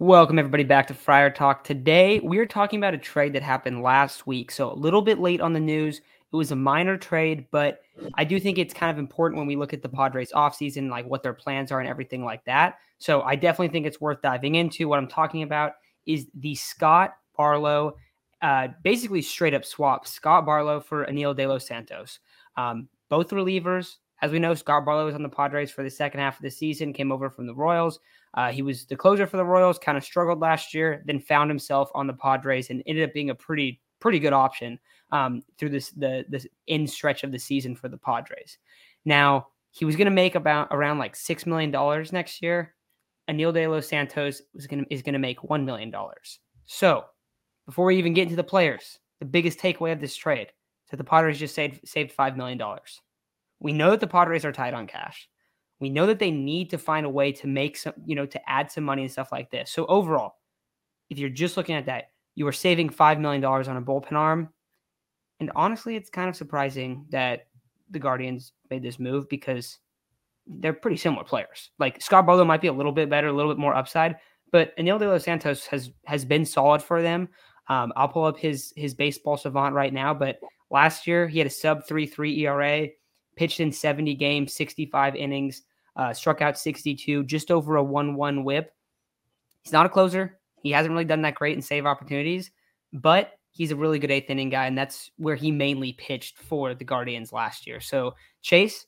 Welcome, everybody, back to Friar Talk. Today, we are talking about a trade that happened last week, so a little bit late on the news. It was a minor trade, but I do think it's kind of important when we look at the Padres offseason, like what their plans are and everything like that. So I definitely think it's worth diving into. What I'm talking about is the Scott Barlow, basically straight-up swap, Scott Barlow for Enyel De Los Santos. Both relievers. As we know, Scott Barlow was on the Padres for the second half of the season, came over from the Royals. He was the closer for the Royals, kind of struggled last year, then found himself on the Padres and ended up being a pretty good option through this end stretch of the season for the Padres. Now, he was going to make around like $6 million next year. Enyel De Los Santos is going to make $1 million. So before we even get into the players, the biggest takeaway of this trade is that the Padres just saved $5 million. We know that the Padres are tight on cash. We know that they need to find a way to make some, to add some money and stuff like this. So overall, if you're just looking at that, you are saving $5 million on a bullpen arm. And honestly, it's kind of surprising that the Guardians made this move because they're pretty similar players. Like Scott Barlow might be a little bit better, a little bit more upside, but Enyel De Los Santos has been solid for them. I'll pull up his Baseball Savant right now, but last year he had a sub 3.3 ERA. Pitched in 70 games, 65 innings, struck out 62, just over a 1.1 whip. He's not a closer. He hasn't really done that great in save opportunities, but he's a really good eighth inning guy, and that's where he mainly pitched for the Guardians last year. So, Chase,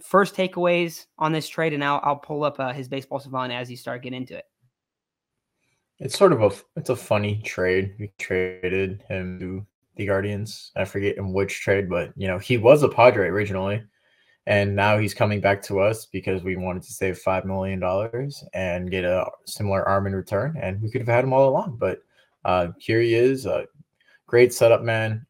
first takeaways on this trade, and I'll pull up his Baseball Savant as you start getting into it. It's sort of a funny trade. We traded him to the Guardians. I forget in which trade, but he was a Padre originally, and now he's coming back to us because we wanted to save $5 million and get a similar arm in return, and we could have had him all along. But here he is, a great setup man.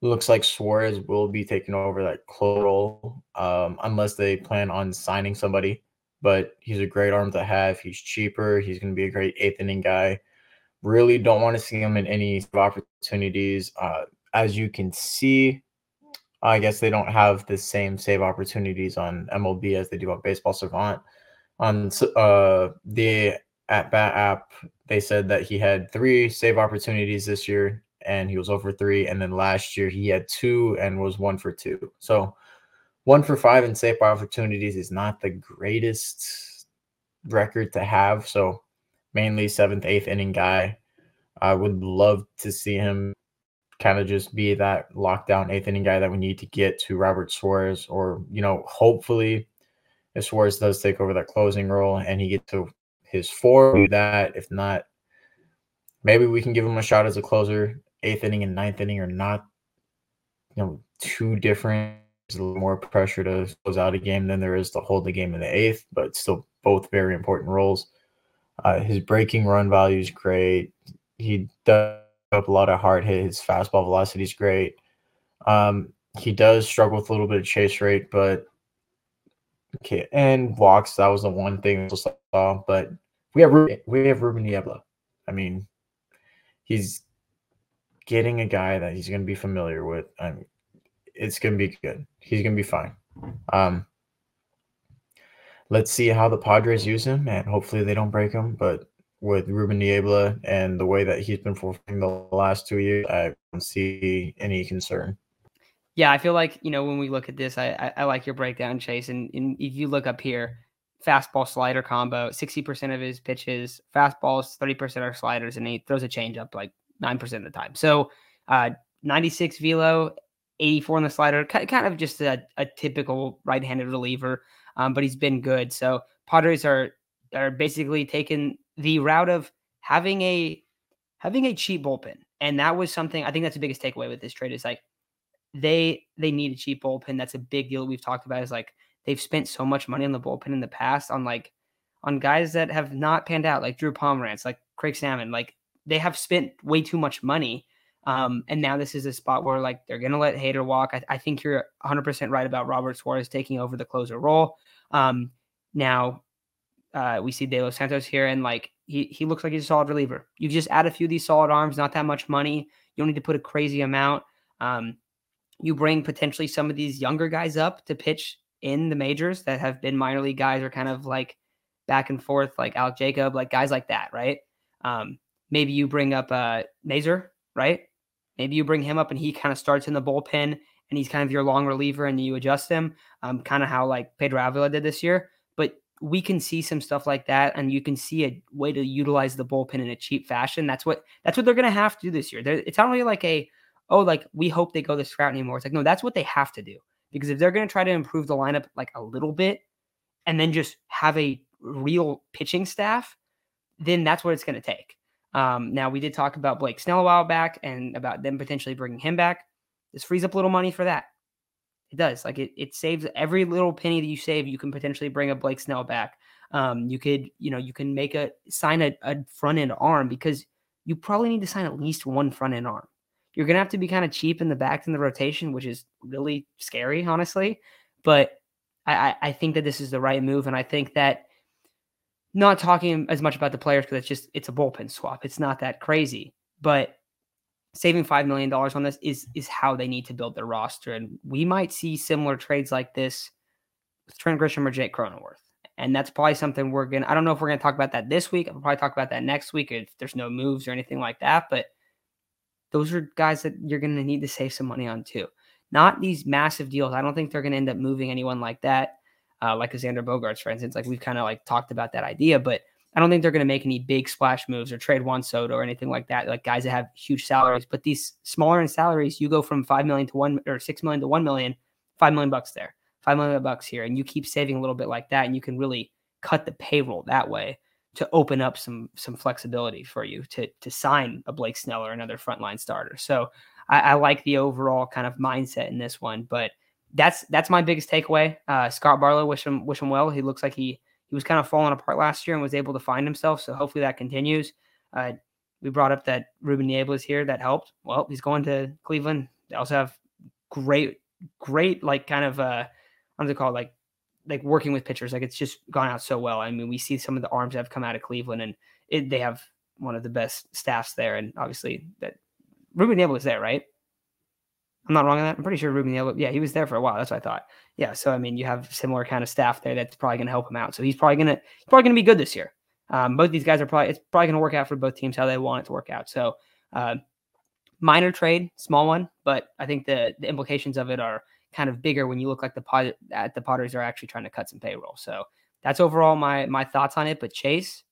Looks like Suarez will be taking over that close role unless they plan on signing somebody. But he's a great arm to have. He's cheaper. He's going to be a great eighth inning guy. Really don't want to see him in any opportunities. As you can see, I guess they don't have the same save opportunities on MLB as they do on Baseball Savant. On the At-Bat app, they said that he had 3 save opportunities this year, and he was 0 for 3. And then last year he had 2 and was 1 for 2. So 1 for 5 in save opportunities is not the greatest record to have. So mainly 7th, 8th inning guy. I would love to see him kind of just be that lockdown 8th inning guy that we need to get to Robert Suarez, or, hopefully if Suarez does take over that closing role and he gets to his 4, do that. If not, maybe we can give him a shot as a closer. 8th inning and 9th inning are not, too different. There's a little more pressure to close out a game than there is to hold the game in the 8th, but still both very important roles. His breaking run value is great. He does up a lot of hard hits. His fastball velocity is great. He does struggle with a little bit of chase rate, but okay. And walks, that was the one thing I saw. But we have Ruben Niebla. I mean, he's getting a guy that he's going to be familiar with. I mean, it's going to be good. He's going to be fine. Let's see how the Padres use him, and hopefully they don't break him. But with Ruben Niebla and the way that he's been performing the last 2 years, I don't see any concern. Yeah, I feel like, when we look at this, I like your breakdown, Chase. And if you look up here, fastball-slider combo, 60% of his pitches, fastballs, 30% are sliders, and he throws a changeup like 9% of the time. So 96 velo, 84 on the slider, kind of just a typical right-handed reliever. But he's been good. So Padres are basically taking the route of having a cheap bullpen, and that was something I think that's the biggest takeaway with this trade is like they need a cheap bullpen. That's a big deal we've talked about is like they've spent so much money on the bullpen in the past on guys that have not panned out, like Drew Pomeranz, like Craig Salmon. Like they have spent way too much money, and now this is a spot where like they're gonna let Hader walk. I think you're 100% right about Robert Suarez taking over the closer role. Now we see De Los Santos here, and like he looks like he's a solid reliever. You just add a few of these solid arms, not that much money. You don't need to put a crazy amount. You bring potentially some of these younger guys up to pitch in the majors that have been minor league guys or kind of like back and forth, like Alec Jacob, like guys like that, right? Maybe you bring up Mazer, right? Maybe you bring him up and he kind of starts in the bullpen and he's kind of your long reliever and you adjust him, kind of how like Pedro Avila did this year. But we can see some stuff like that, and you can see a way to utilize the bullpen in a cheap fashion. That's what they're going to have to do this year. It's not really like we hope they go this route anymore. It's like, no, that's what they have to do, because if they're going to try to improve the lineup like a little bit and then just have a real pitching staff, then that's what it's going to take. Now, we did talk about Blake Snell a while back and about them potentially bringing him back. This frees up a little money for that. It does. Like it saves every little penny that you save. You can potentially bring a Blake Snell back. You can make sign a front end arm, because you probably need to sign at least one front end arm. You're going to have to be kind of cheap in the back in the rotation, which is really scary, honestly. But I think that this is the right move. And I think that, not talking as much about the players, because it's a bullpen swap. It's not that crazy, but saving $5 million on this is how they need to build their roster. And we might see similar trades like this with Trent Grisham or Jake Cronenworth. And that's probably something I don't know if we're going to talk about that this week. I'll probably talk about that next week if there's no moves or anything like that. But those are guys that you're going to need to save some money on too. Not these massive deals. I don't think they're going to end up moving anyone like that. Like Xander Bogaerts, for instance, like we've kind of like talked about that idea, but I don't think they're going to make any big splash moves or trade Juan Soto or anything like that. Like guys that have huge salaries, but these smaller in salaries, you go from $5 million to $1 million or $6 million to $1 million, $5 million there, $5 million here, and you keep saving a little bit like that, and you can really cut the payroll that way to open up some flexibility for you to sign a Blake Snell or another frontline starter. So I like the overall kind of mindset in this one, but. That's my biggest takeaway. Scott Barlow, wish him well. He looks like he was kind of falling apart last year and was able to find himself. So hopefully that continues. We brought up that Ruben Niebla is here. That helped. Well, he's going to Cleveland. They also have great like kind of like working with pitchers. Like it's just gone out so well. I mean, we see some of the arms that have come out of Cleveland, and they have one of the best staffs there. And obviously that Ruben Niebla is there, right? I'm not wrong on that. I'm pretty sure Ruben Niebla, yeah, he was there for a while. That's what I thought. Yeah, so I mean, you have similar kind of staff there that's probably going to help him out. So he's probably going to be good this year. Both these guys it's probably going to work out for both teams how they want it to work out. So minor trade, small one, but I think the implications of it are kind of bigger when you look like the Padres are actually trying to cut some payroll. So that's overall my thoughts on it. But Chase,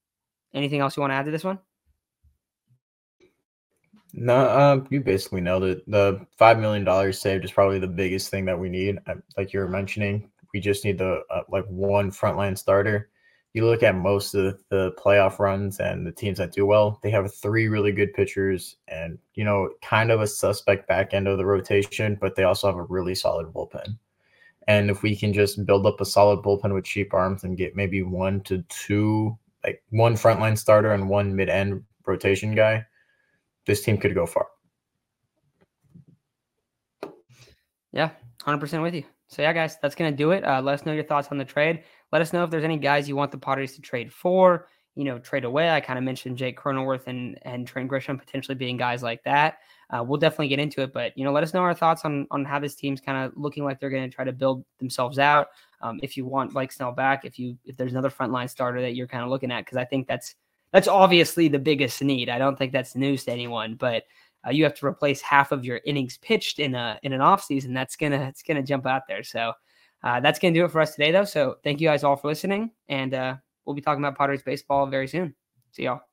anything else you want to add to this one? No, you basically nailed it. The $5 million saved is probably the biggest thing that we need. Like you were mentioning, we just need the one frontline starter. You look at most of the playoff runs and the teams that do well, they have three really good pitchers and, kind of a suspect back end of the rotation, but they also have a really solid bullpen. And if we can just build up a solid bullpen with cheap arms and get maybe one to two, like one frontline starter and one mid-end rotation guy, this team could go far. Yeah, 100% with you. So, yeah, guys, that's going to do it. Let us know your thoughts on the trade. Let us know if there's any guys you want the Padres to trade for, trade away. I kind of mentioned Jake Cronenworth and Trent Grisham potentially being guys like that. We'll definitely get into it, but, let us know our thoughts on how this team's kind of looking like they're going to try to build themselves out. If you want Blake Snell back, if there's another frontline starter that you're kind of looking at, because I think that's obviously the biggest need. I don't think that's news to anyone, but you have to replace half of your innings pitched in an offseason. It's gonna jump out there. So that's gonna do it for us today, though. So thank you guys all for listening, and we'll be talking about Padres baseball very soon. See y'all.